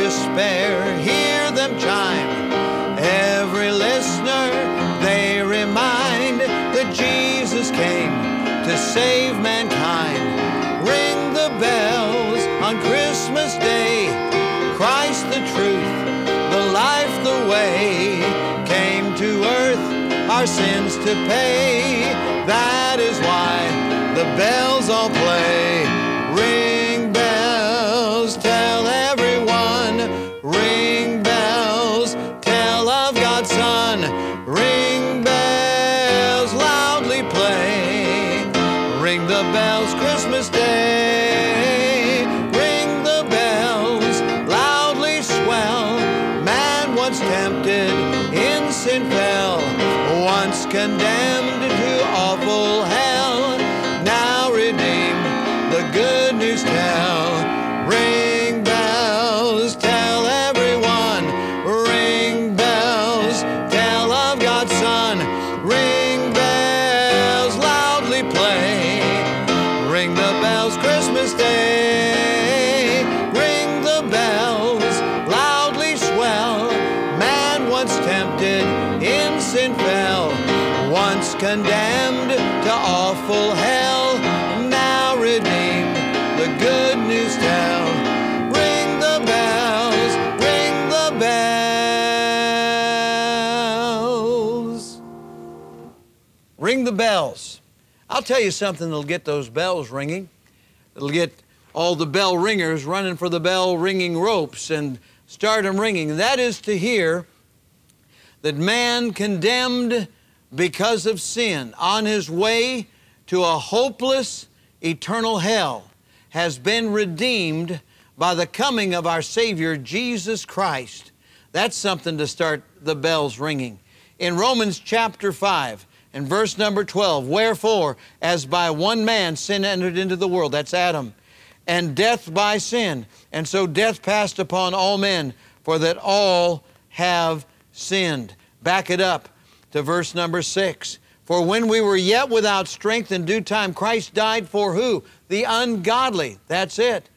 despair, hear them chime. Every listener, they remind that Jesus came to save mankind. Ring the bells on Christmas Day. Christ the truth, the life, the way, came to earth our sins to pay. That is why the bells all play. Ring bells, tell everyone. Ring bells, tell of God's Son. Ring bells, loudly play. Ring the bells, Christmas Day. Ring the bells, loudly swell. Man once tempted, in sin fell, once condemned to awful hell, now redeemed, the good news tell. Ring bells, tell everyone. Ring bells, tell of God's Son. Ring bells, loudly play. Ring the bells, Christmas Day. Ring the bells, loudly swell. Man once tempted, in sin fell, once condemned to awful hell, now redeemed, the good news tell. Ring the bells, ring the bells. Ring the bells. I'll tell you something that'll get those bells ringing. It'll get all the bell ringers running for the bell ringing ropes and start them ringing. That is to hear that man condemned because of sin on his way to a hopeless eternal hell has been redeemed by the coming of our Savior, Jesus Christ. That's something to start the bells ringing. In Romans chapter 5 and verse number 12, wherefore, as by one man sin entered into the world, that's Adam, and death by sin, and so death passed upon all men, for that all have sinned. Back it up to verse number 6. For when we were yet without strength, in due time Christ died for who? The ungodly. That's it.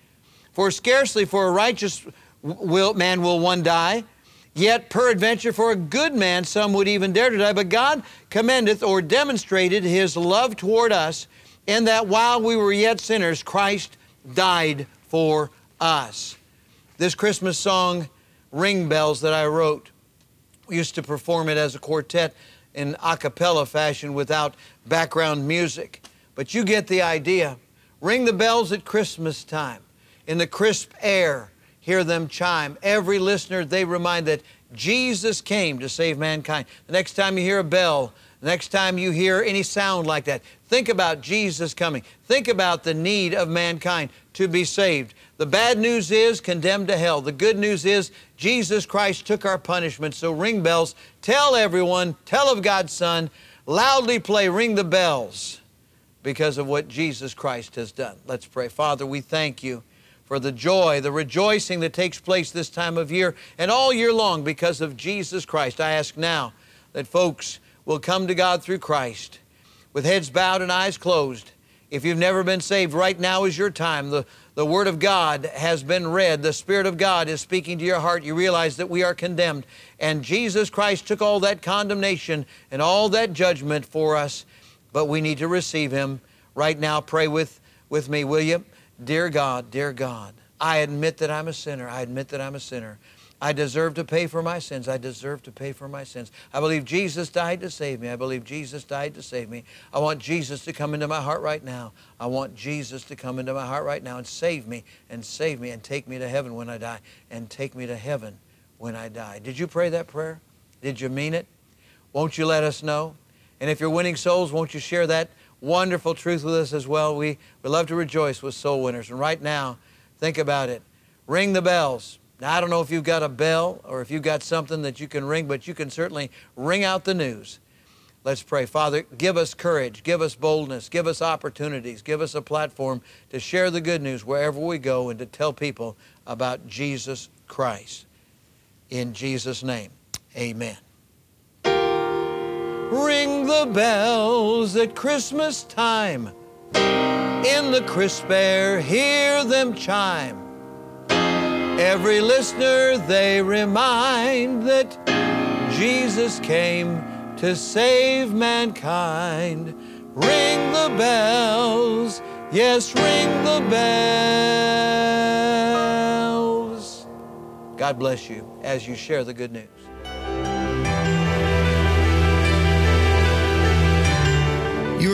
For scarcely for a righteous man will one die, yet peradventure for a good man some would even dare to die. But God commendeth or demonstrated his love toward us, in that while we were yet sinners, Christ died for us. This Christmas song, Ring Bells, that I wrote, we used to perform it as a quartet in a cappella fashion without background music. But you get the idea. Ring the bells at Christmas time. In the crisp air, hear them chime. Every listener, they remind that Jesus came to save mankind. The next time you hear a bell, the next time you hear any sound like that, think about Jesus coming. Think about the need of mankind to be saved. The bad news is condemned to hell. The good news is Jesus Christ took our punishment. So ring bells, tell everyone, tell of God's Son, loudly play, ring the bells because of what Jesus Christ has done. Let's pray. Father, we thank you for the joy, the rejoicing that takes place this time of year and all year long because of Jesus Christ. I ask now that folks will come to God through Christ with heads bowed and eyes closed. If you've never been saved, right now is your time. The Word of God has been read. The Spirit of God is speaking to your heart. You realize that we are condemned. And Jesus Christ took all that condemnation and all that judgment for us, but we need to receive Him. Right now, pray with me, will you? Dear God, I admit that I'm a sinner. I admit that I'm a sinner. I deserve to pay for my sins. I deserve to pay for my sins. I believe Jesus died to save me. I believe Jesus died to save me. I want Jesus to come into my heart right now. I want Jesus to come into my heart right now and save me and take me to heaven when I die and take me to heaven when I die. Did you pray that prayer? Did you mean it? Won't you let us know? And if you're winning souls, won't you share that wonderful truth with us as well? We love to rejoice with soul winners. And right now, think about it. Ring the bells. Now, I don't know if you've got a bell or if you've got something that you can ring, but you can certainly ring out the news. Let's pray. Father, give us courage, give us boldness, give us opportunities, give us a platform to share the good news wherever we go and to tell people about Jesus Christ. In Jesus' name, amen. Ring the bells at Christmas time. In the crisp air, hear them chime. Every listener they remind that Jesus came to save mankind. Ring the bells, yes, ring the bells. God bless you as you share the good news. You